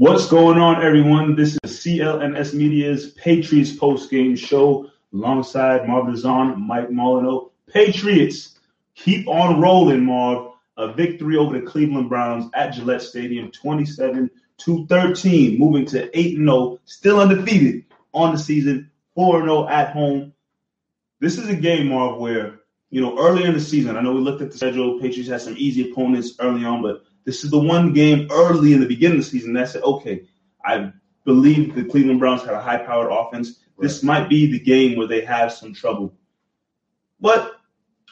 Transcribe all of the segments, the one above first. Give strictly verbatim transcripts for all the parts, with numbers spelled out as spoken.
What's going on, everyone? This is C L M S Media's Patriots Post-Game Show alongside Marv Dazon, Mike Molyneux. Patriots, keep on rolling, Marv. A victory over the Cleveland Browns at Gillette Stadium, twenty-seven to thirteen, moving to eight and oh, still undefeated on the season, four and oh at home. This is a game, Marv, where, you know, earlier in the season, I know we looked at the schedule, Patriots had some easy opponents early on, but this is the one game early in the beginning of the season that said, okay, I believe the Cleveland Browns had a high-powered offense. Right. This might be the game where they have some trouble. But,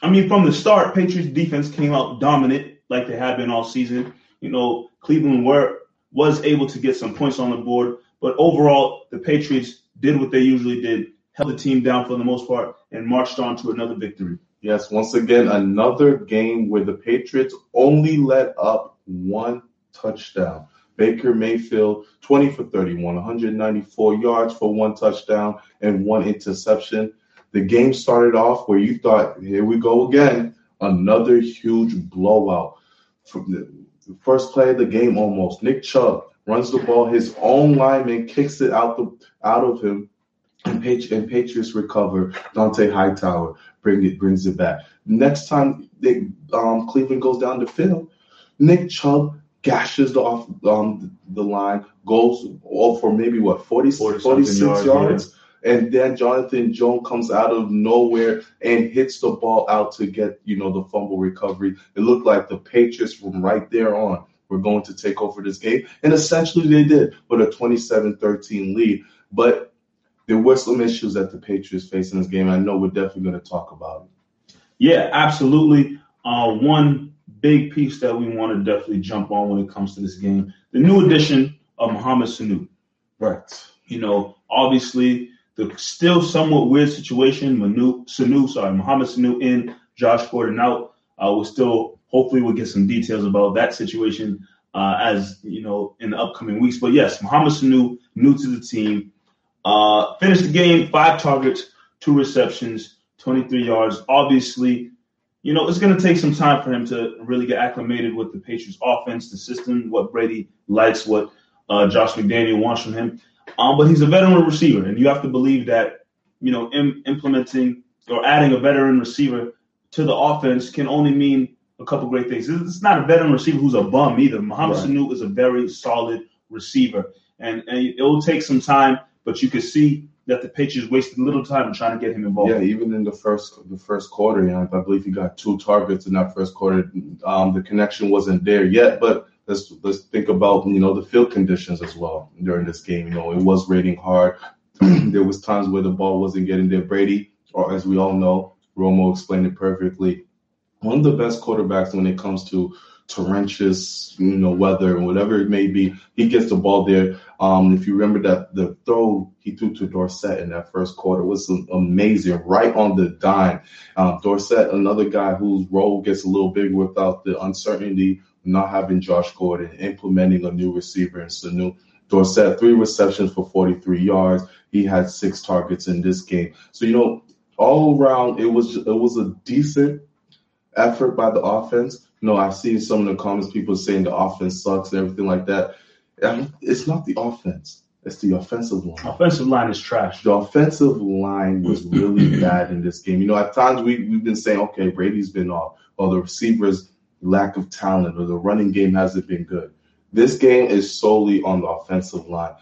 I mean, from the start, Patriots defense came out dominant like they had been all season. You know, Cleveland were was able to get some points on the board. But overall, the Patriots did what they usually did, held the team down for the most part, and marched on to another victory. Yes, once again, another game where the Patriots only let up one touchdown. Baker Mayfield, twenty for thirty-one, one hundred ninety-four yards for one touchdown and one interception. The game started off where you thought, here we go again, another huge blowout. From the first play of the game almost, Nick Chubb runs the ball, his own lineman kicks it out, the, out of him, and, Patri- and Patriots recover. Dont'a Hightower bring it, brings it back. Next time they, um, Cleveland goes down the field, Nick Chubb gashes the off um, the line, goes all for maybe, what, forty, forty-six yards? yards. And then Jonathan Jones comes out of nowhere and hits the ball out to get, you know, the fumble recovery. It looked like the Patriots from right there on were going to take over this game. And essentially they did with a twenty-seven thirteen lead. But there were some issues that the Patriots faced in this game. I know we're definitely going to talk about it. Yeah, absolutely. Uh, one big piece that we want to definitely jump on when it comes to this game, the new addition of Mohamed Sanu. Right. You know, obviously, the still somewhat weird situation, Manu, Sanu, sorry, Mohamed Sanu in, Josh Gordon out. Uh, we'll still, hopefully we'll get some details about that situation uh, as, you know, in the upcoming weeks. But yes, Mohamed Sanu, new to the team. Uh, finished the game, five targets, two receptions, twenty-three yards. Obviously, you know, it's going to take some time for him to really get acclimated with the Patriots offense, the system, what Brady likes, what uh, Josh McDaniel wants from him. Um, but he's a veteran receiver, and you have to believe that, you know, im- implementing or adding a veteran receiver to the offense can only mean a couple great things. It's not a veteran receiver who's a bum either. Mohamed right. Sanu is a very solid receiver, and, and it will take some time, but you can see that the Patriots wasted little time trying to get him involved. Yeah, even in the first the first quarter, you know, I believe he got two targets in that first quarter. Um, the connection wasn't there yet, but let's let's think about, you know, the field conditions as well during this game. You know, it was raining hard. There was times where the ball wasn't getting there. Brady, or as we all know, Romo explained it perfectly. One of the best quarterbacks when it comes to torrentious, you know, weather and whatever it may be, he gets the ball there. Um, if you remember that the throw he threw to Dorsett in that first quarter was amazing, right on the dime. Uh, Dorsett, another guy whose role gets a little bigger without the uncertainty, not having Josh Gordon, implementing a new receiver in Sanu. Dorsett, three receptions for forty-three yards. He had six targets in this game. So, you know, all around, it was it was a decent effort by the offense. No, I've seen some of the comments, people saying the offense sucks and everything like that. It's not the offense. It's the offensive line. Offensive line is trash. The offensive line was really bad in this game. You know, at times we, we've been saying, okay, Brady's been off, or the receivers' lack of talent, or the running game hasn't been good. This game is solely on the offensive line.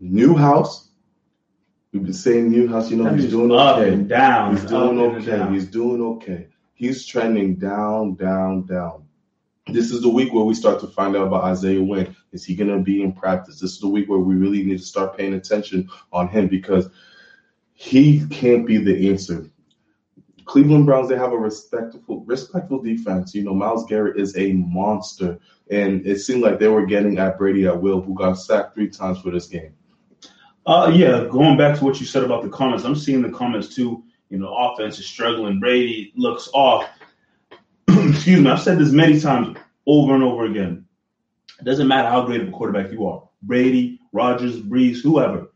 Newhouse, we've been saying Newhouse, you know, he's doing okay. He's doing okay. He's doing okay. He's doing okay. He's trending down, down, down. This is the week where we start to find out about Isaiah Wynn. Is he going to be in practice? This is the week where we really need to start paying attention on him, because he can't be the answer. Cleveland Browns, they have a respectful, respectful defense. You know, Myles Garrett is a monster, and it seemed like they were getting at Brady at will, who got sacked three times for this game. Uh, yeah, going back to what you said about the comments, I'm seeing the comments too. You know, offense is struggling. Brady looks off. Excuse me. I've said this many times over and over again. It doesn't matter how great of a quarterback you are. Brady, Rodgers, Brees, whoever.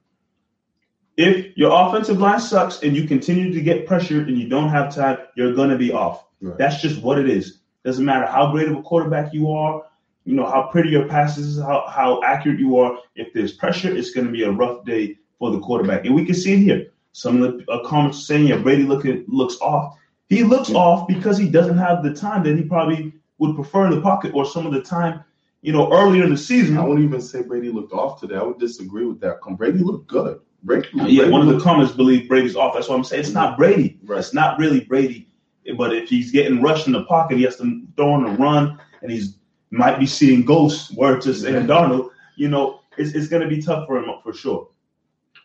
If your offensive line sucks and you continue to get pressured and you don't have time, you're going to be off. Right. That's just what it is. Doesn't matter how great of a quarterback you are. you know, how pretty your passes is, how, how accurate you are. If there's pressure, it's going to be a rough day for the quarterback. And we can see it here. Some of the comments saying, yeah, Brady look at, looks off. He looks off because he doesn't have the time that he probably would prefer in the pocket, or some of the time, you know, earlier in the season. I wouldn't even say Brady looked off today. I would disagree with that. Brady looked good. Brady, Brady yeah, one of the comments believe Brady's off. That's what I'm saying. It's not Brady. Right. It's not really Brady. But if he's getting rushed in the pocket, he has to throw on a run, and he's might be seeing ghosts, word to Sam Darnold. You know, it's, it's going to be tough for him for sure.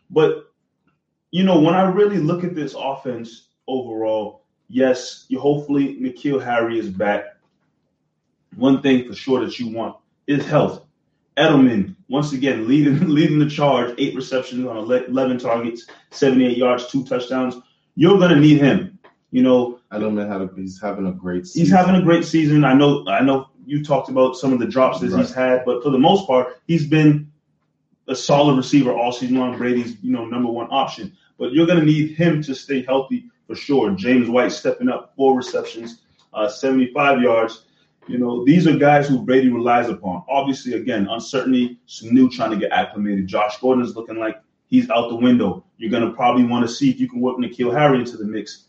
But, you know, when I really look at this offense overall, yes, you hopefully N'Keal Harry is back. One thing for sure that you want is health. Edelman, once again, leading leading the charge, eight receptions on eleven targets, seventy-eight yards, two touchdowns. You're going to need him. You know, Edelman had a, he's having a great season. He's having a great season. I know I know you talked about some of the drops that right. he's had, but for the most part, he's been a solid receiver all season long. Brady's, you know, number one option. But you're going to need him to stay healthy for sure. James White stepping up, four receptions, uh, seventy-five yards. You know, these are guys who Brady relies upon. Obviously, again, uncertainty, Sanu trying to get acclimated. Josh Gordon is looking like he's out the window. You're going to probably want to see if you can work N'Keal Harry into the mix.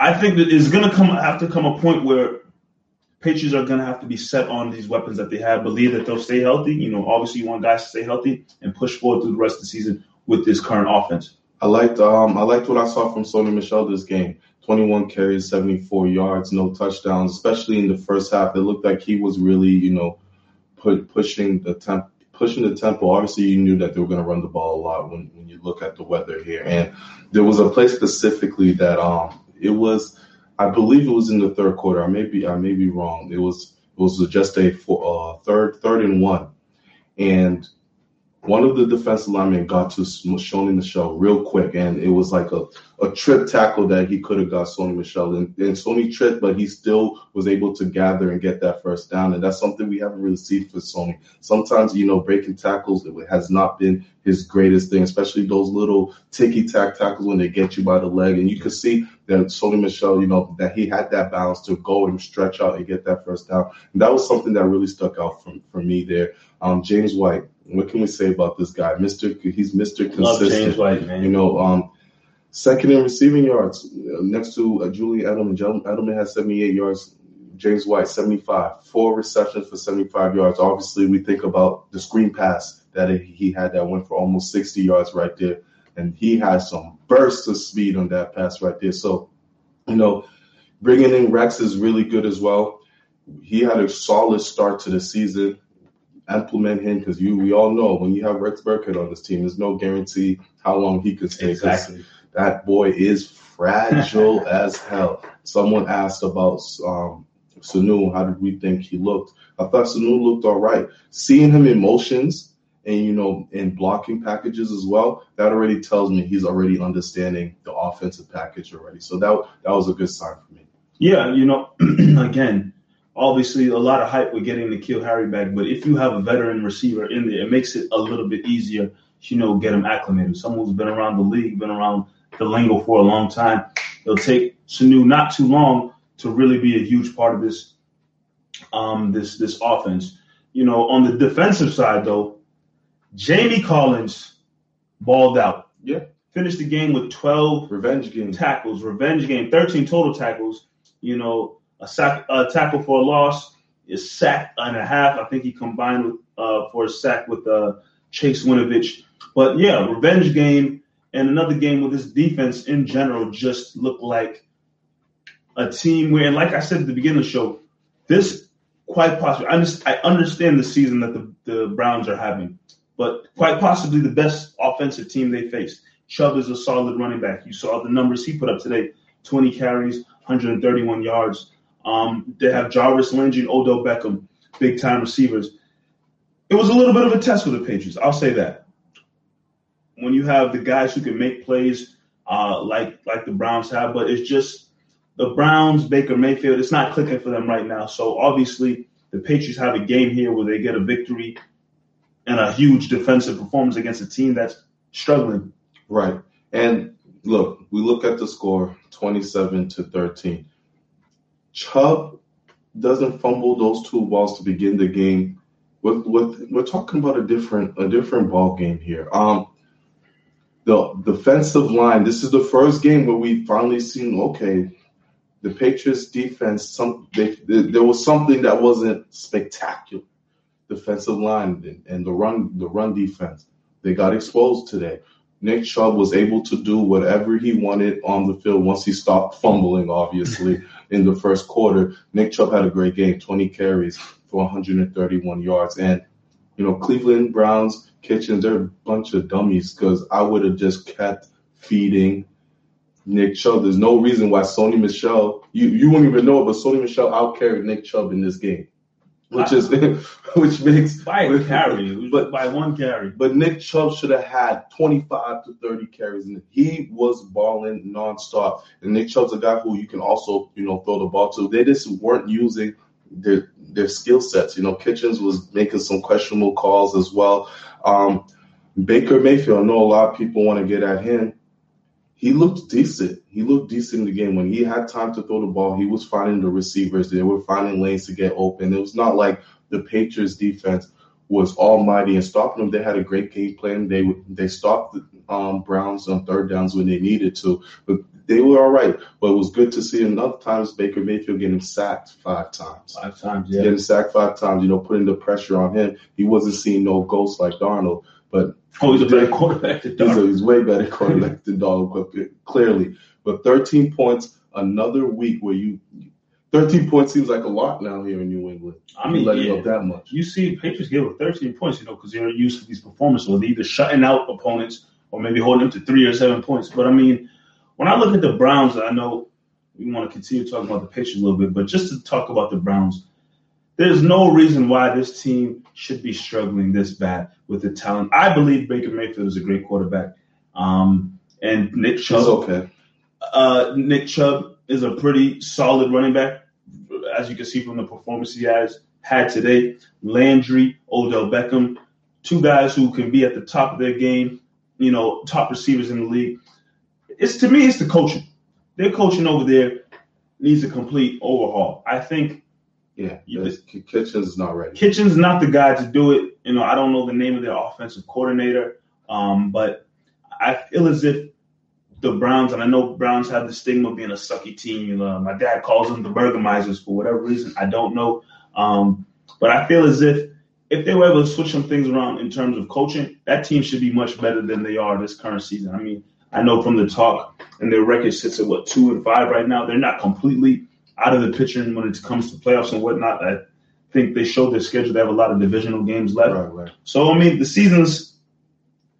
I think that it's going to come have to come a point where Patriots are going to have to be set on these weapons that they have, believe that they'll stay healthy. You know, obviously you want guys to stay healthy and push forward through the rest of the season with this current offense. I liked um, I liked what I saw from Sony Michel this game. twenty-one carries, seventy-four yards, no touchdowns, especially in the first half. It looked like he was really, you know, put, pushing the temp, pushing the tempo. Obviously, you knew that they were going to run the ball a lot when, when you look at the weather here. And there was a play specifically that um, it was, I believe it was in the third quarter. I may be, I may be wrong. It was it was just a four, uh, third third and one. And one of the defensive linemen got to Sony Michel real quick, and it was like a, a trip tackle that he could have got Sony Michel. And, and Sony tripped, but he still was able to gather and get that first down, and that's something we haven't really seen for Sony. Sometimes, you know, breaking tackles it has not been his greatest thing, especially those little ticky-tack tackles when they get you by the leg. And you could see that Sony Michel, you know, that he had that balance to go and stretch out and get that first down. And that was something that really stuck out for, for me there. Um, James White. What can we say about this guy? Mister He's Mister Consistent. Love James White, man. You know, um, second in receiving yards next to uh, Julian Edelman. Edelman has seventy-eight yards. James White, seventy-five. Four receptions for seventy-five yards. Obviously, we think about the screen pass that he had that went for almost sixty yards right there. And he had some bursts of speed on that pass right there. So, you know, bringing in Rex is really good as well. He had a solid start to the season. Implement him because you we all know when you have Rex Burkhead on this team, there's no guarantee how long he could stay. Exactly. That boy is fragile as hell. Someone asked about um, Sanu, how did we think he looked? I thought Sanu looked all right. Seeing him in motions and, you know, in blocking packages as well, that already tells me he's already understanding the offensive package already. So that that was a good sign for me. Yeah, you know, again, obviously, a lot of hype with getting N'Keal Harry back, but if you have a veteran receiver in there, it makes it a little bit easier, you know, get him acclimated. Someone who's been around the league, been around the lingo for a long time, it'll take Sanu not too long to really be a huge part of this, um, this this offense. You know, on the defensive side though, Jamie Collins balled out. Yeah, finished the game with twelve revenge game tackles, revenge game, thirteen total tackles. You know. A, sack, a tackle for a loss is sack and a half. I think he combined with, uh, for a sack with uh, Chase Winovich. But, yeah, revenge game and another game where this defense in general just looked like a team where, and like I said at the beginning of the show, this quite possibly – I understand the season that the, the Browns are having, but quite possibly the best offensive team they faced. Chubb is a solid running back. You saw the numbers he put up today, twenty carries, one hundred thirty-one yards. Um, they have Jarvis Landry and Odell Beckham, big-time receivers. It was a little bit of a test for the Patriots. I'll say that. When you have the guys who can make plays uh, like like the Browns have, but it's just the Browns, Baker Mayfield, it's not clicking for them right now. So, obviously, the Patriots have a game here where they get a victory and a huge defensive performance against a team that's struggling. Right. And, look, we look at the score, twenty-seven to thirteen. Chubb doesn't fumble those two balls to begin the game, with with we're talking about a different a different ball game here. Um, the defensive line. This is the first game where we finally seen okay, the Patriots defense. Some they, they, there was something that wasn't spectacular. Defensive line and the run the run defense. They got exposed today. Nick Chubb was able to do whatever he wanted on the field once he stopped fumbling, obviously, in the first quarter. Nick Chubb had a great game, twenty carries for one hundred thirty-one yards. And, you know, Cleveland Browns, Kitchens, they're a bunch of dummies because I would have just kept feeding Nick Chubb. There's no reason why Sony Michel, you, you wouldn't even know it, but Sony Michel outcarried Nick Chubb in this game. Which is, which makes by a carry, but by one carry. But Nick Chubb should have had twenty-five to thirty carries, and he was balling nonstop. And Nick Chubb's a guy who you can also, you know, throw the ball to. They just weren't using their their skill sets. You know, Kitchens was making some questionable calls as well. Um, Baker Mayfield, I know a lot of people want to get at him. He looked decent. He looked decent in the game. When he had time to throw the ball, he was finding the receivers. They were finding lanes to get open. It was not like the Patriots' defense was almighty and stopping them. They had a great game plan. They they stopped the um, Browns on third downs when they needed to. But they were all right. But it was good to see enough times Baker Mayfield getting sacked five times. Five times, yeah. Getting sacked five times, you know, putting the pressure on him. He wasn't seeing no ghosts like Darnold. But oh, he's a better quarterback than Darnold. He's, a, he's way better quarterback than Darnold, clearly. But thirteen points, another week where you – thirteen points seems like a lot now here in New England. I mean, let yeah. it up that much. You see Patriots give up thirteen points, you know, because they're used to these performances where they're either shutting out opponents or maybe holding them to three or seven points. But, I mean, when I look at the Browns, I know we want to continue talking about the Patriots a little bit, but just to talk about the Browns, there's no reason why this team should be struggling this bad with the talent. I believe Baker Mayfield is a great quarterback. Um, and Nick Chubb, it's okay. uh, Nick Chubb is a pretty solid running back, as you can see from the performance he has had today. Landry, Odell Beckham, two guys who can be at the top of their game, you know, top receivers in the league. It's to me, it's the coaching. Their coaching over there needs a complete overhaul. I think. Yeah, Kitchens is not ready. Kitchens is not the guy to do it. You know, I don't know the name of their offensive coordinator, um, but I feel as if the Browns, and I know Browns have the stigma of being a sucky team. You know, my dad calls them the Burgermizers for whatever reason. I don't know. Um, but I feel as if if they were able to switch some things around in terms of coaching, that team should be much better than they are this current season. I mean, I know from the talk, and their record sits at, what, two and five right now. They're not completely out of the picture when it comes to playoffs and whatnot. I think they showed their schedule. They have a lot of divisional games left. Right, right. So, I mean, the season's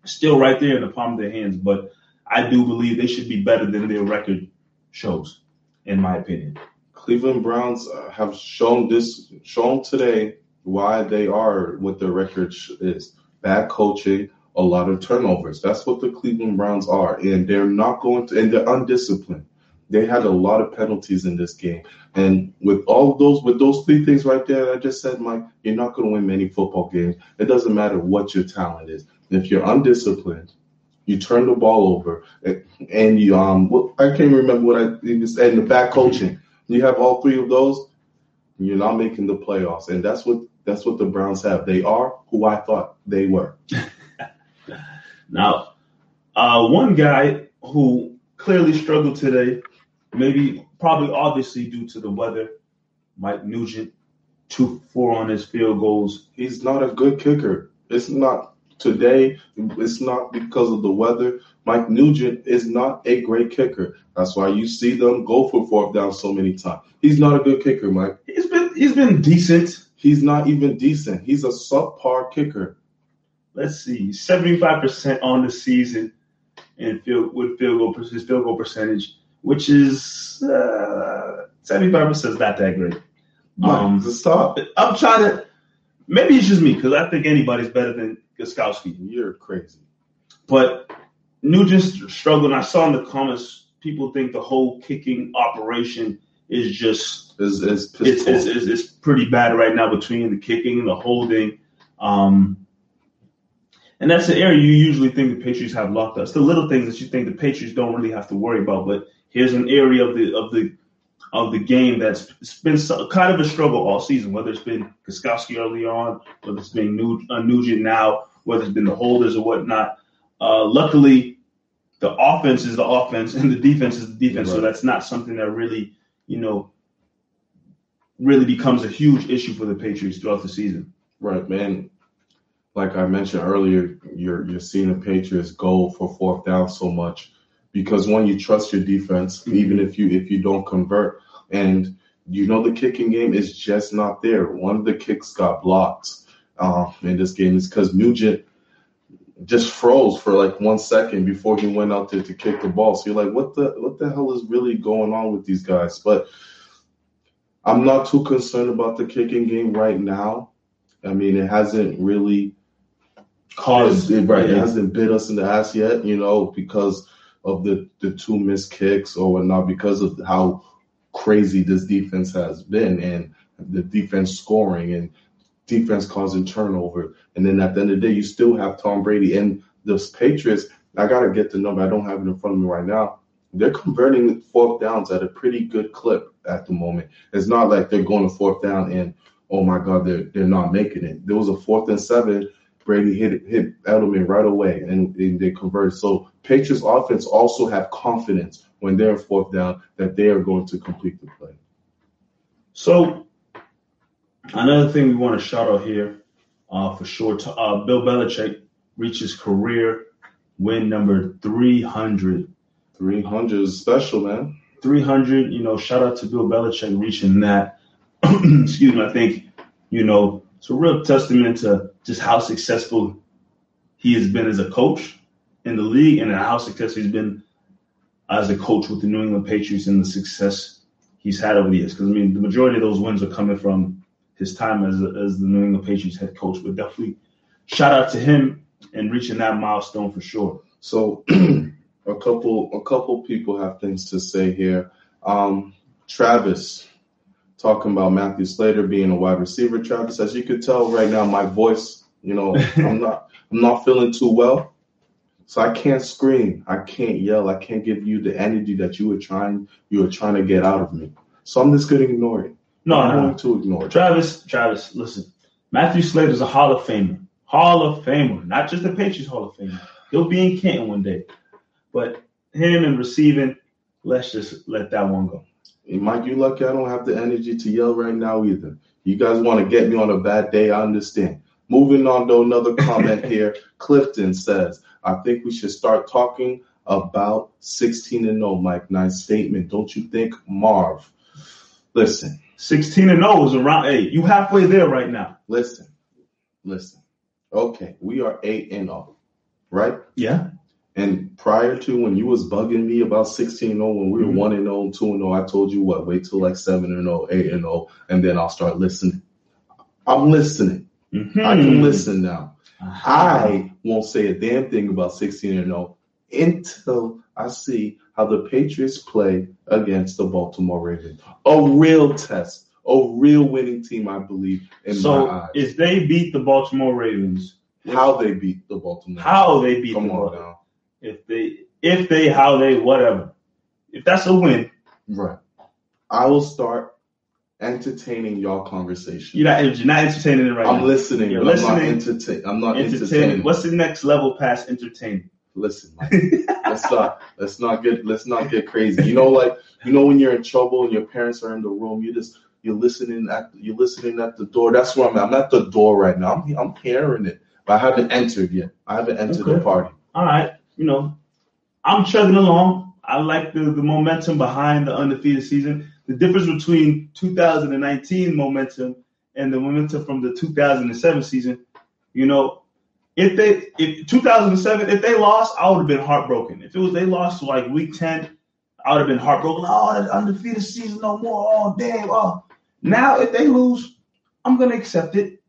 still right there in the palm of their hands, but I do believe they should be better than their record shows, in my opinion. Cleveland Browns have shown this, shown today why they are what their record is. Bad coaching, a lot of turnovers. That's what the Cleveland Browns are, and they're not going to, and they're undisciplined. They had a lot of penalties in this game. And with all those with those three things right there, I just said, Mike, you're not going to win many football games. It doesn't matter what your talent is. If you're undisciplined, you turn the ball over, and you um, well, I can't remember what I even said, in the back coaching. You have all three of those, you're not making the playoffs. And that's what that's what the Browns have. They are who I thought they were. Now, uh, one guy who clearly struggled today, maybe, probably, obviously due to the weather, Mike Nugent, two four on his field goals. He's not a good kicker. It's not today. It's not because of the weather. Mike Nugent is not a great kicker. That's why you see them go for fourth down so many times. He's not a good kicker, Mike. He's been he's been decent. He's not even decent. He's a subpar kicker. Let's see, seventy-five percent on the season in field with field goal his field goal percentage, which is uh, seventy-five percent is not that great. Um, no, stop. I'm trying to – maybe it's just me because I think anybody's better than Gostkowski. You're crazy. But Nugent's struggling. I saw in the comments people think the whole kicking operation is just – it's, it's, it's, it's, it's pretty bad right now between the kicking and the holding. Um, and that's the area you usually think the Patriots have locked up. It's the little things that you think the Patriots don't really have to worry about, but – here's an area of the of the of the game that's been kind of a struggle all season, whether it's been Gostkowski early on, whether it's been Nugent now, whether it's been the holders or whatnot. Uh, luckily, the offense is the offense and the defense is the defense. Right. So that's not something that really, you know, really becomes a huge issue for the Patriots throughout the season. Right, man. Like I mentioned earlier, you're you're seeing the Patriots go for fourth down so much because one, you trust your defense, mm-hmm. even if you if you don't convert. And you know the kicking game is just not there. One of the kicks got blocked uh, in this game. It's because Nugent just froze for like one second before he went out there to kick the ball. So you're like, what the what the hell is really going on with these guys? But I'm not too concerned about the kicking game right now. I mean, it hasn't really caused it, right? Yeah. It hasn't bit us in the ass yet, you know, because of the, the two missed kicks or whatnot, because of how crazy this defense has been and the defense scoring and defense causing turnover. And then at the end of the day, you still have Tom Brady and those Patriots. I got to get the number. I don't have it in front of me right now. They're converting fourth downs at a pretty good clip at the moment. It's not like they're going to fourth down and, oh, my God, they're, they're not making it. There was a fourth and seven. Brady hit hit Edelman right away, and, and they converted. So Patriots offense also have confidence when they're fourth down that they are going to complete the play. So another thing we want to shout out here uh, for sure, to, uh, Bill Belichick reaches career win number three hundred. three hundred is special, man. three hundred, you know, shout out to Bill Belichick reaching that. Excuse me, I think, you know, it's a real testament to just how successful he has been as a coach in the league and how successful he's been as a coach with the New England Patriots and the success he's had over the years. Because, I mean, the majority of those wins are coming from his time as, a, as the New England Patriots head coach. But definitely shout out to him and reaching that milestone for sure. So a couple a couple people have things to say here. Um, Travis. Talking about Matthew Slater being a wide receiver. Travis, as you could tell right now, my voice, you know, I'm not I'm not feeling too well. So I can't scream. I can't yell. I can't give you the energy that you were trying you were trying to get out of me. So I'm just going to ignore it. No, I'm no. going to ignore it. Travis, Travis, listen. Matthew Slater is a Hall of Famer. Hall of Famer. Not just the Patriots Hall of Famer. He'll be in Canton one day. But him and receiving, let's just let that one go. And Mike, you lucky I don't have the energy to yell right now either. You guys want to get me on a bad day, I understand. Moving on to another comment here. Clifton says, I think we should start talking about sixteen and oh, Mike. Nice statement. Don't you think, Marv? Listen. sixteen and oh is around eight. You halfway there right now. Listen. Listen. Okay, we are eight and oh, right? Yeah. And prior to when you was bugging me about sixteen and oh, when we were mm-hmm. one and oh, two and oh, I told you what, wait till like seven and oh, eight and oh, and then I'll start listening. I'm listening. Mm-hmm. I can listen now. Uh-huh. I won't say a damn thing about sixteen and oh until I see how the Patriots play against the Baltimore Ravens. A real test, a real winning team, I believe, in so my eyes. So if they beat the Baltimore Ravens. How they beat the Baltimore Ravens. How they beat Come the Baltimore Ravens. If they, if they, how they, whatever. If that's a win. Right. I will start entertaining y'all conversation. You're not, you're not entertaining it right I'm now. I'm listening. You're listening. I'm not, entertain, I'm not entertaining. entertaining. What's the next level past entertaining? Listen, Mike. let's not, let's not get, let's not get crazy. You know, like, you know, when you're in trouble and your parents are in the room, you just, you're listening at, you're listening at the door. That's where I'm at. I'm at the door right now. I'm, I'm hearing it, but I haven't entered yet. I haven't entered okay. the party. All right. You know, I'm chugging along. I like the, the momentum behind the undefeated season. The difference between two thousand nineteen momentum and the momentum from the two thousand seven season, you know, if they if two thousand seven, if they lost, I would have been heartbroken. If it was they lost like week ten, I would have been heartbroken. Oh, that undefeated season no more. Oh, damn. Oh. Now, if they lose, I'm going to accept it,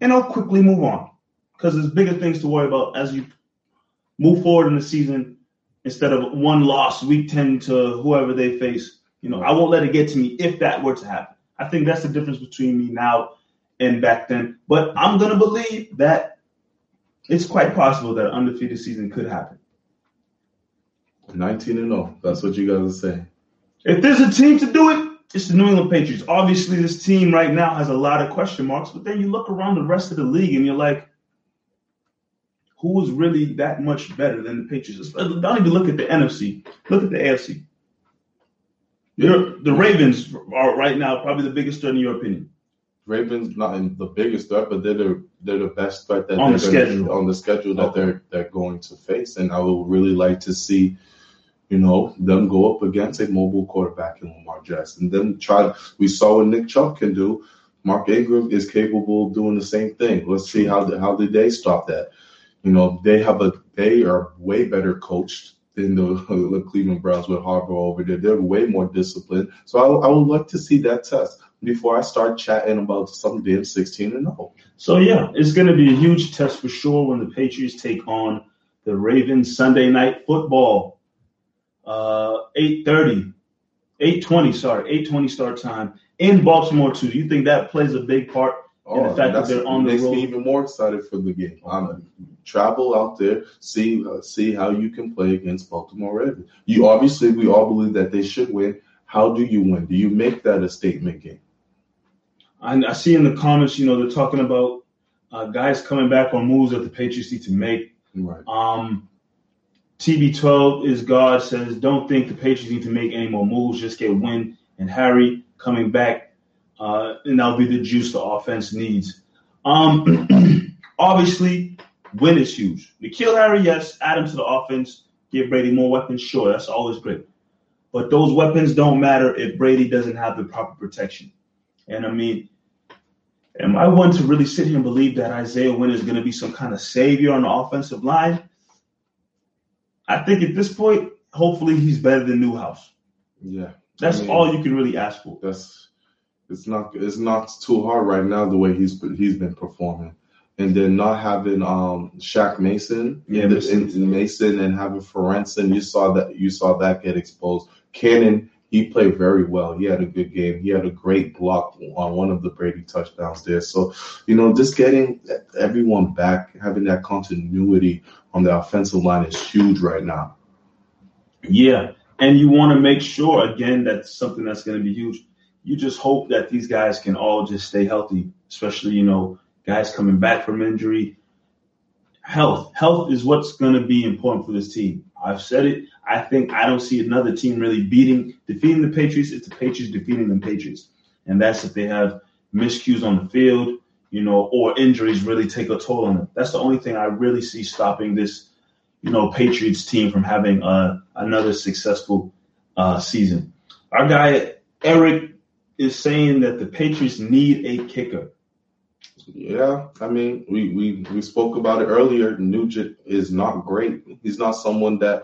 and I'll quickly move on because there's bigger things to worry about as you – move forward in the season instead of one loss week ten to whoever they face. You know, I won't let it get to me if that were to happen. I think that's the difference between me now and back then. But I'm going to believe that it's quite possible that an undefeated season could happen. nineteen and oh. That's what you guys are saying. If there's a team to do it, it's the New England Patriots. Obviously, this team right now has a lot of question marks, but then you look around the rest of the league and you're like, who is really that much better than the Patriots? Don't even look at the N F C. Look at the A F C. You're, the Ravens are right now probably the biggest threat in your opinion. Ravens not the biggest threat, but they're the, they're the best threat that on the schedule gonna, on the schedule that okay. they're they're going to face. And I would really like to see, you know, them go up against a mobile quarterback in Lamar Jackson. Then try. We saw what Nick Chubb can do. Mark Ingram is capable of doing the same thing. Let's see how the, how did they stop that. You know, they have a they are way better coached than the, the Cleveland Browns with Harbaugh over there. They're way more disciplined. So I, I would like to see that test before I start chatting about some damn sixteen and oh. So, yeah, it's going to be a huge test for sure when the Patriots take on the Ravens Sunday night football. Uh, eight thirty, eight twenty, sorry, eight twenty start time in Baltimore, too. Do you think that plays a big part? Oh, and the fact that they're on the road makes me even more excited for the game. I'm gonna travel out there, see uh, see how you can play against Baltimore Ravens. You obviously, we all believe that they should win. How do you win? Do you make that a statement game? I, I see in the comments, you know, they're talking about uh, guys coming back on moves that the Patriots need to make. Right. Um, T B twelve is God says, don't think the Patriots need to make any more moves. Just get Wynn and Harry coming back. Uh, and that'll be the juice the offense needs. Um, obviously, win is huge. N'Keal Harry, yes, add him to the offense. Give Brady more weapons, sure. That's always great. But those weapons don't matter if Brady doesn't have the proper protection. And, I mean, am I one to really sit here and believe that Isaiah Wynn is going to be some kind of savior on the offensive line? I think at this point, hopefully he's better than Newhouse. Yeah. That's I mean, all you can really ask for. That's – It's not it's not too hard right now the way he's he's been performing, and then not having um Shaq Mason yeah and, and, and Mason and having Ferentsen, you saw that you saw that get exposed. Cannon, he played very well. He had a good game. He had a great block on one of the Brady touchdowns there. So you know, just getting everyone back, having that continuity on the offensive line is huge right now. Yeah, and you want to make sure again that's something that's going to be huge. You just hope that these guys can all just stay healthy, especially, you know, guys coming back from injury. Health. Health is what's going to be important for this team. I've said it. I think I don't see another team really beating, defeating the Patriots. It's the Patriots defeating the Patriots. And that's if they have miscues on the field, you know, or injuries really take a toll on them. That's the only thing I really see stopping this, you know, Patriots team from having uh, another successful uh, season. Our guy, Eric, is saying that the Patriots need a kicker. Yeah, I mean, we, we, we spoke about it earlier. Nugent is not great. He's not someone that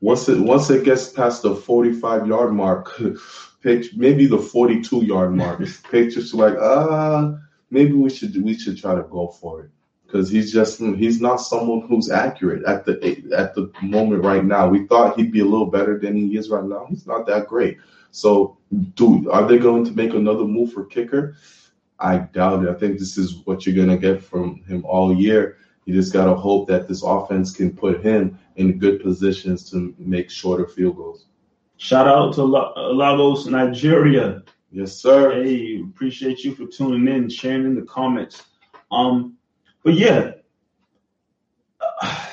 once it once it gets past the forty-five-yard mark, maybe the forty-two-yard mark, Patriots are like, ah, maybe we should we should try to go for it because he's just he's not someone who's accurate at the at the moment right now. We thought he'd be a little better than he is right now. He's not that great. So, dude, are they going to make another move for kicker? I doubt it. I think this is what you're going to get from him all year. You just got to hope that this offense can put him in good positions to make shorter field goals. Shout out to Lagos, Nigeria. Yes, sir. Hey, appreciate you for tuning in, sharing in the comments. Um, but, yeah, uh,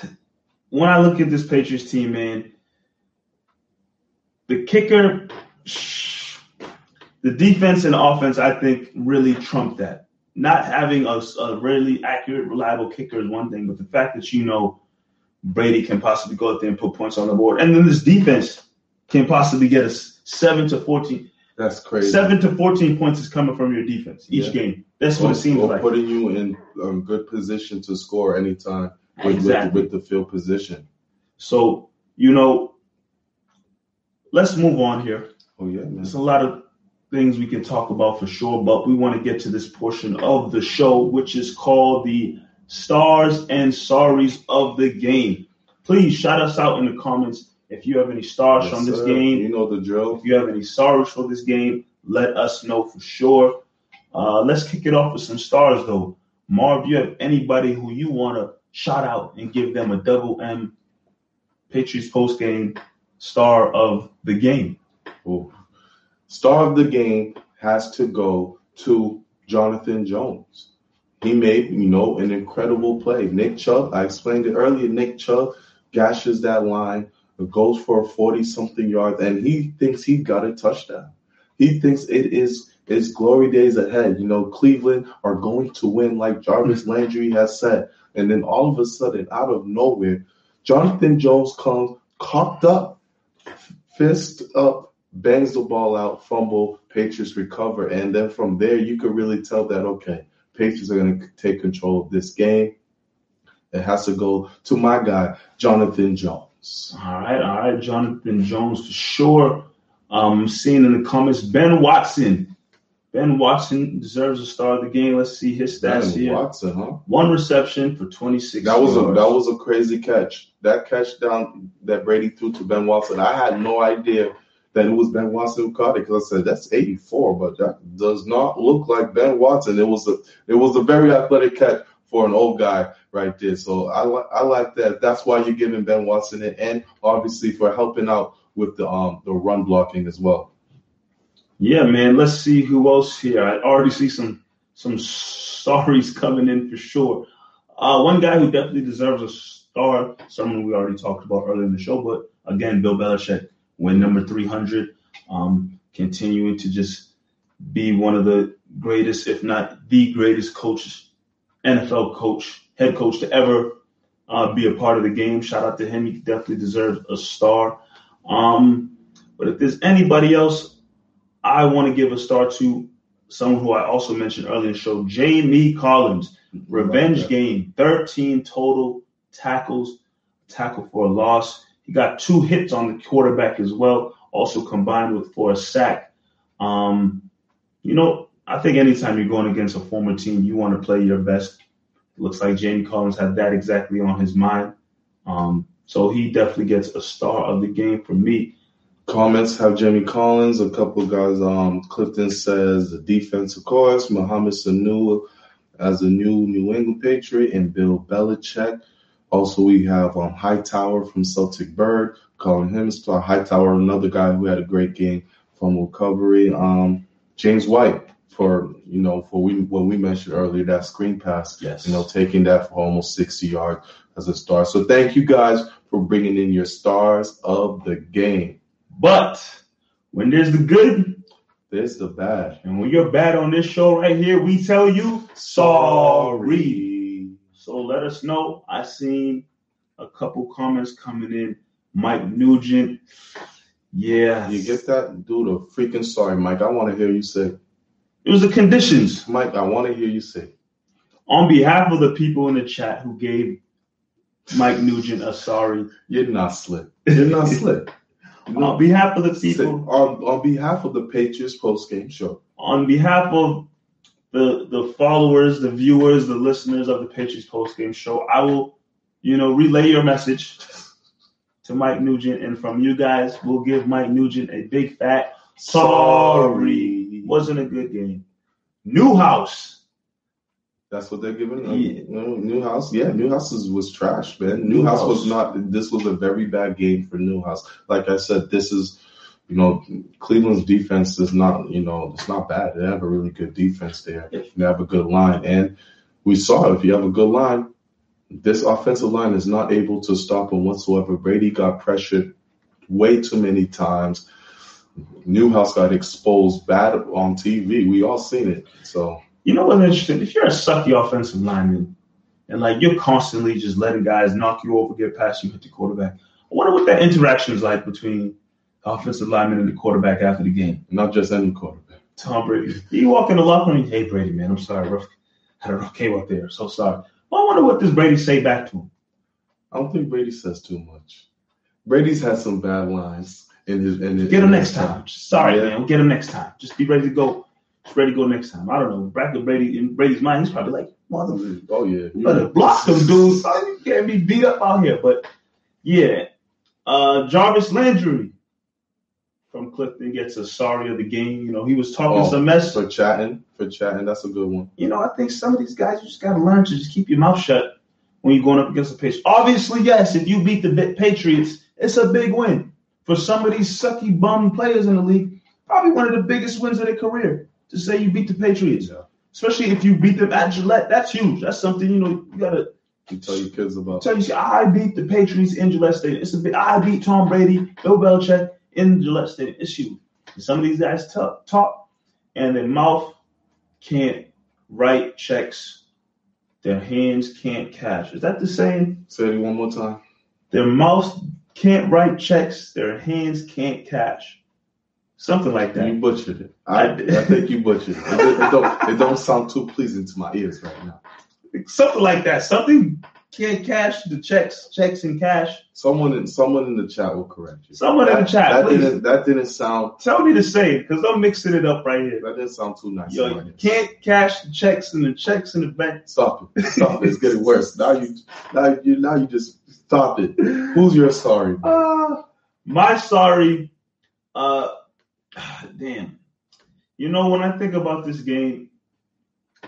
when I look at this Patriots team, man, the kicker – the defense and offense, I think, really trump that. Not having a, a really accurate, reliable kicker is one thing, but the fact that you know Brady can possibly go out there and put points on the board, and then this defense can possibly get us seven to fourteen. That's crazy. Seven to fourteen points is coming from your defense each yeah. game. That's what or, it seems or like. Putting you in um, good position to score anytime with, exactly. with, with the field position. So you know, let's move on here. Oh, yeah, man. There's a lot of things we can talk about for sure, but we want to get to this portion of the show, which is called the Stars and Sorries of the Game. Please shout us out in the comments if you have any stars yes, from this sir. game. You know the drill. If you have any sorries for this game, let us know for sure. Uh, let's kick it off with some stars, though. Marv, do you have anybody who you want to shout out and give them a double M Patriots post-game star of the game? Ooh. star of the game has to go to Jonathan Jones. He made, you know, an incredible play. Nick Chubb, I explained it earlier, Nick Chubb gashes that line, goes for a forty-something yards, and he thinks he got a touchdown. He thinks it is it's glory days ahead. You know, Cleveland are going to win, like Jarvis Landry has said. And then all of a sudden, out of nowhere, Jonathan Jones comes, cocked up, fist up, bangs the ball out, fumble, Patriots recover. And then from there, you could really tell that, okay, Patriots are going to take control of this game. It has to go to my guy, Jonathan Jones. All right, all right, Jonathan Jones for sure. Um, seeing in the comments, Ben Watson. Ben Watson deserves a star of the game. Let's see his stats ben here. Watson, huh? One reception for twenty-six that was yards. A, that was a crazy catch. That catch down that Brady threw to Ben Watson, I had no idea that it was Ben Watson who caught it, because I said, that's eighty-four, but that does not look like Ben Watson. It was a it was a very athletic catch for an old guy right there. So I, li- I like that. That's why you're giving Ben Watson it, and obviously for helping out with the um the run blocking as well. Yeah, man. Let's see who else here. I already see some some stories coming in for sure. Uh, one guy who definitely deserves a star, someone we already talked about earlier in the show, but again, Bill Belichick, win number three hundred, um, continuing to just be one of the greatest, if not the greatest coach, N F L coach, head coach to ever uh, be a part of the game. Shout out to him. He definitely deserves a star. Um, but if there's anybody else I want to give a star to, someone who I also mentioned earlier in the show, Jamie Collins, revenge game, thirteen total tackles, tackle for a loss. He got two hits on the quarterback as well, also combined with for a sack. Um, you know, I think anytime you're going against a former team, you want to play your best. It looks like Jamie Collins had that exactly on his mind. Um, So he definitely gets a star of the game for me. Comments have Jamie Collins. A couple of guys, um, Clifton says the defense, of course, Mohamed Sanu as a new New England Patriot, and Bill Belichick. Also, we have um, Hightower from Celtic Bird, calling him a star. Hightower, another guy who had a great game from recovery. Um, James White for, you know, for we when we mentioned earlier, that screen pass, yes, you know, taking that for almost sixty yards as a star. So thank you guys for bringing in your stars of the game. But when there's the good, there's the bad. And when you're bad on this show right here, we tell you sorry. So let us know. I seen a couple comments coming in. Mike Nugent. Yeah. You get that? Dude, a freaking sorry, Mike. I want to hear you say. It was the conditions. Mike, I want to hear you say. On behalf of the people in the chat who gave Mike Nugent a sorry. You're not slick. You're not slick. On behalf of the people. On, on behalf of the Patriots post-game show. On behalf of the the followers, the viewers, the listeners of the Patriots post-game show, I will, you know, relay your message to Mike Nugent. And from you guys, we'll give Mike Nugent a big fat sorry. sorry. Wasn't a good game. Newhouse. That's what they're giving up. Yeah. Newhouse, yeah, Newhouse is, was trash, man. Newhouse, Newhouse was not – this was a very bad game for Newhouse. Like I said, this is – you know, Cleveland's defense is not – you know, it's not bad. They have a really good defense there. They have a good line. And we saw if you have a good line, this offensive line is not able to stop them whatsoever. Brady got pressured way too many times. Newhouse got exposed bad on T V. We all seen it, so – You know what's interesting? If you're a sucky offensive lineman and, like, you're constantly just letting guys knock you over, get past you, hit the quarterback, I wonder what that interaction is like between the offensive lineman and the quarterback after the game. Not just any quarterback. Tom Brady. You walk in the locker room, hey, Brady, man, I'm sorry. Rough, had a rough game out there. So sorry. Well, I wonder what does Brady say back to him. I don't think Brady says too much. Brady's had some bad lines. in his. In his get him in next time. time. Sorry, yeah. man. We'll get him next time. Just be ready to go. Brady go next time. I don't know. Back to Brady in Brady's mind, he's probably like, motherfucker. Oh yeah. You better block them dudes. You can't be beat up out here. But yeah. Uh, Jarvis Landry from Clifton gets a sorry of the game. You know, he was talking oh, some mess. For chatting. For chatting. That's a good one. You know, I think some of these guys you just gotta learn to just keep your mouth shut when you're going up against the Patriots. Obviously, yes, if you beat the Patriots, it's a big win. For some of these sucky bum players in the league, probably one of the biggest wins of their career to say you beat the Patriots. Yeah. Especially if you beat them at Gillette. That's huge. That's something, you know, you got to you tell your kids about. Tell you, I beat the Patriots in Gillette Stadium. It's a big, I beat Tom Brady, Bill Belichick in Gillette Stadium. It's huge. And some of these guys talk, talk and their mouth can't write checks. Their hands can't cash. Is that the saying? Say it one more time. Their mouth can't write checks. Their hands can't cash. Something like that. You butchered it. I, I, I think you butchered it. It, it, don't, it don't sound too pleasing to my ears right now. Something like that. Something can't cash the checks. Checks and cash. Someone in someone in the chat will correct you. Someone that, in the chat, that please. Didn't, that didn't sound... Tell me the same, because I'm mixing it up right here. That didn't sound too nice. Yo, you can't cash the checks and the checks in the bank. Stop it. Stop it. It's getting worse. Now you, now you, now you just... Stop it. Who's your sorry? Uh, my sorry... Uh, damn. You know, when I think about this game,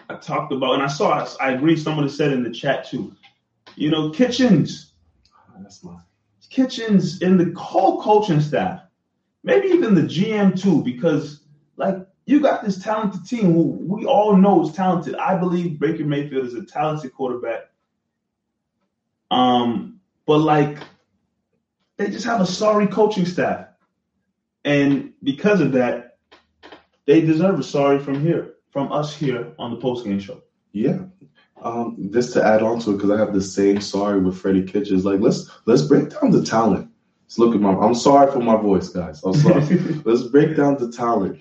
I talked about, and I saw, I agree, someone said in the chat too, you know, Kitchens. That's mine. Kitchens and the whole coaching staff, maybe even the G M too, because, like, you got this talented team who we all know is talented. I believe Baker Mayfield is a talented quarterback. Um, but, like, they just have a sorry coaching staff. And because of that, they deserve a sorry from here, from us here on the postgame show. Yeah. Um, just to add on to it, because I have the same sorry with Freddie Kitchens. Like, let's let's break down the talent. Let's look at my – I'm sorry for my voice, guys. I'm sorry. Let's break down the talent.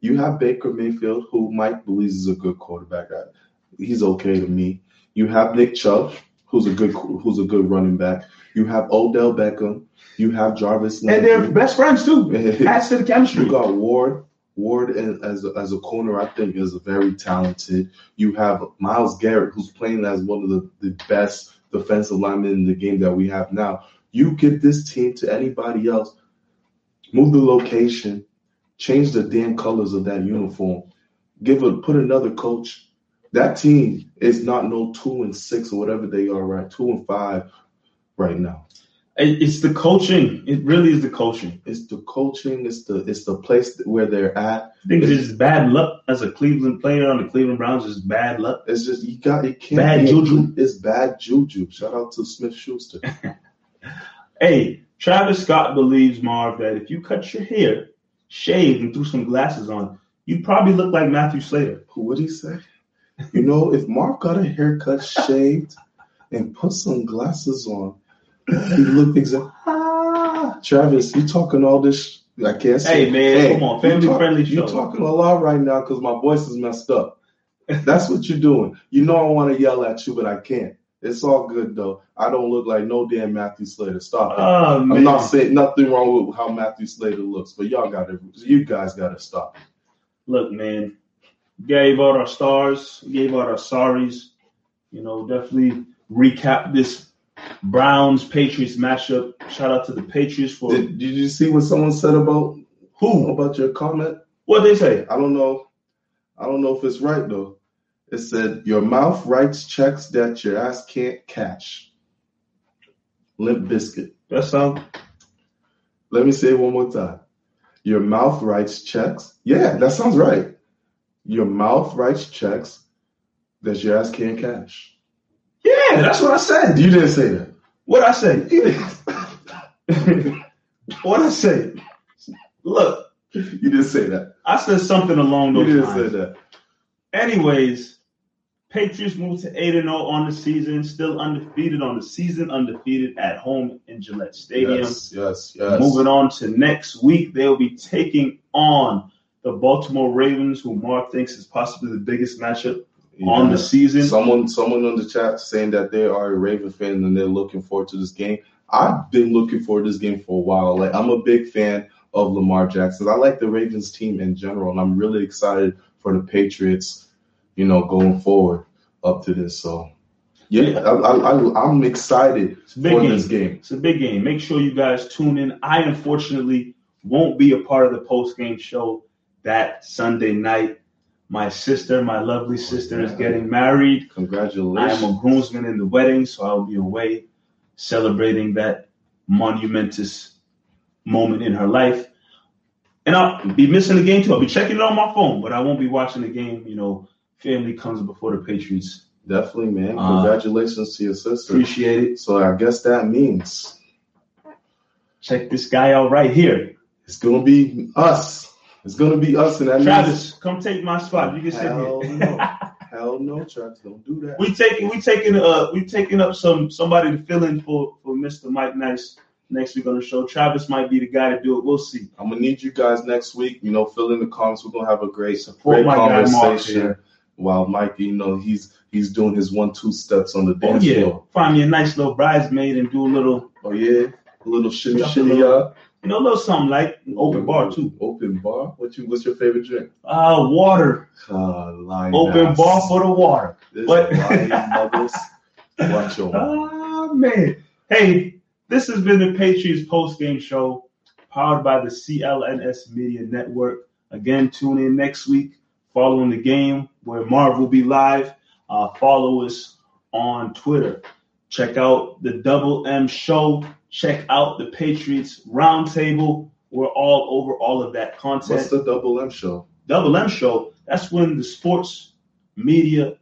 You have Baker Mayfield, who Mike believes is a good quarterback. He's okay to me. You have Nick Chubb, who's a good who's a good running back. You have Odell Beckham. You have Jarvis Landry. And they're best friends, too. That's the chemistry. You got Ward. Ward, as a, as a corner, I think, is a very talented. You have Myles Garrett, who's playing as one of the, the best defensive linemen in the game that we have now. You give this team to anybody else, move the location, change the damn colors of that uniform, give a, put another coach. That team is not no two and six or whatever they are, right? Two and five right now. It's the coaching. It really is the coaching. It's the coaching. It's the it's the place where they're at. I think it's, it's just bad luck as a Cleveland player on the Cleveland Browns. It's bad luck. It's just you got it. Can't bad be, juju. It's bad juju. Shout out to Smith Schuster. Hey, Travis Scott believes, Marv, that if you cut your hair, shaved, and threw some glasses on, you'd probably look like Matthew Slater. What'd he say? You know, if Marv got a haircut, shaved, and put some glasses on. He looked exactly. Ah, Travis, you talking all this? I can't say. Hey man, hey, come on, family talk, friendly show. You talking a lot right now because my voice is messed up. That's what you're doing. You know I want to yell at you, but I can't. It's all good though. I don't look like no damn Matthew Slater. Stop it. Oh, I'm man. not saying nothing wrong with how Matthew Slater looks, but y'all got to. You guys got to stop it. Look, man, gave out our stars, gave out our sorries. You know, definitely recap this Browns Patriots matchup. Shout out to the Patriots for. Did, did you see what someone said about who about your comment? What they say? I don't know. I don't know if it's right though. It said your mouth writes checks that your ass can't cash. Limp Biscuit. That sound. Let me say it one more time. Your mouth writes checks. Yeah, that sounds right. Your mouth writes checks that your ass can't cash. Yeah, that's what I said. You didn't say that. What I said? What I said? Look. You didn't say that. I said something along those lines. You didn't say that. Anyways, Patriots move to eight and oh on the season, still undefeated on the season, undefeated at home in Gillette Stadium. Yes, yes, yes. Moving on to next week, they'll be taking on the Baltimore Ravens, who Mark thinks is possibly the biggest matchup. Yeah. On the season. Someone someone on the chat saying that they are a Raven fan and they're looking forward to this game. I've been looking forward to this game for a while. Like, I'm a big fan of Lamar Jackson. I like the Ravens team in general, and I'm really excited for the Patriots, you know, going forward up to this. So, yeah, I, I, I, I'm excited for game. this game. It's a big game. Make sure you guys tune in. I, unfortunately, won't be a part of the post-game show that Sunday night. My sister, my lovely sister, is getting married. Congratulations. I am a groomsman in the wedding, so I'll be away celebrating that monumentous moment in her life. And I'll be missing the game, too. I'll be checking it on my phone, but I won't be watching the game. You know, family comes before the Patriots. Definitely, man. Congratulations uh, to your sister. Appreciate it. So I guess that means check this guy out right here. It's going to be us. It's going to be us. And that Travis, means, come take my spot. You can sit hell here. No. Hell no, Travis. Don't do that. We taking we taking uh we taking up some somebody to fill in for, for Mister Mike Nice. Next week on the show, Travis might be the guy to do it. We'll see. I'm gonna need you guys next week. You know, fill in the comments. We're gonna have a great, great conversation. While Mike, you know, he's he's doing his one-two steps on the dance oh, yeah. floor. Find me a nice little bridesmaid and do a little. Oh yeah, a little shitty shitty up. You know, a little something like an open mm-hmm. bar too. Open bar. What you? What's your favorite drink? Uh water. Uh, line open ass. Bar for the water. This but watch your. Oh man. Hey. This has been the Patriots Post-Game Show, powered by the C L N S Media Network. Again, tune in next week following the game where Marv will be live. Uh, follow us on Twitter. Check out the Double M Show. Check out the Patriots Roundtable. We're all over all of that content. What's the Double M Show? Double M Show, that's when the sports, media,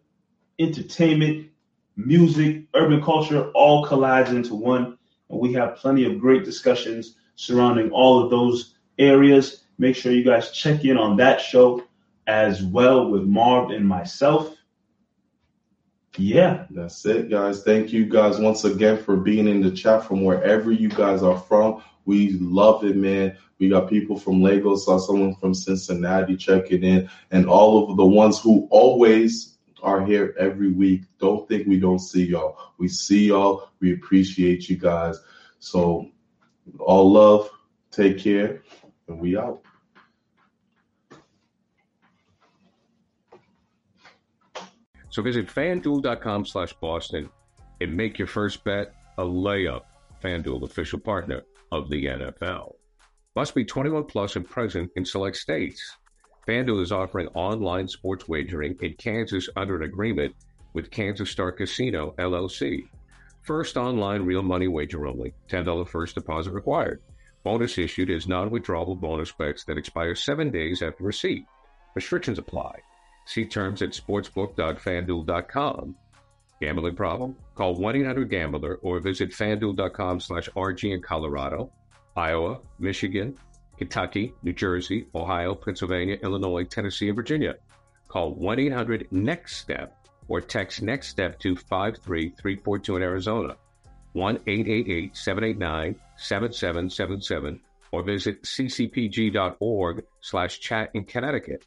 entertainment, music, urban culture all collides into one. And we have plenty of great discussions surrounding all of those areas. Make sure you guys check in on that show as well with Marv and myself. Yeah. That's it, guys. Thank you guys once again for being in the chat from wherever you guys are from. We love it, man. We got people from Lagos, saw someone from Cincinnati checking in, and all of the ones who always are here every week. Don't think we don't see y'all. We see y'all. We appreciate you guys. So all love, take care, and we out. So visit FanDuel.com slash Boston and make your first bet a layup. FanDuel, official partner of the N F L. Must be twenty-one plus and present in select states. FanDuel is offering online sports wagering in Kansas under an agreement with Kansas Star Casino, L L C. First online real money wager only. ten dollars first deposit required. Bonus issued is non-withdrawable bonus bets that expire seven days after receipt. Restrictions apply. See terms at sportsbook dot fan duel dot com. Gambling problem? Call one eight hundred gambler or visit fanduel.com slash RG in Colorado, Iowa, Michigan, Kentucky, New Jersey, Ohio, Pennsylvania, Illinois, Tennessee, and Virginia. Call one eight hundred next step or text NEXTSTEP to five three three four two in Arizona, one eight eight eight seven eight nine seven seven seven seven, or visit ccpg.org slash chat in Connecticut,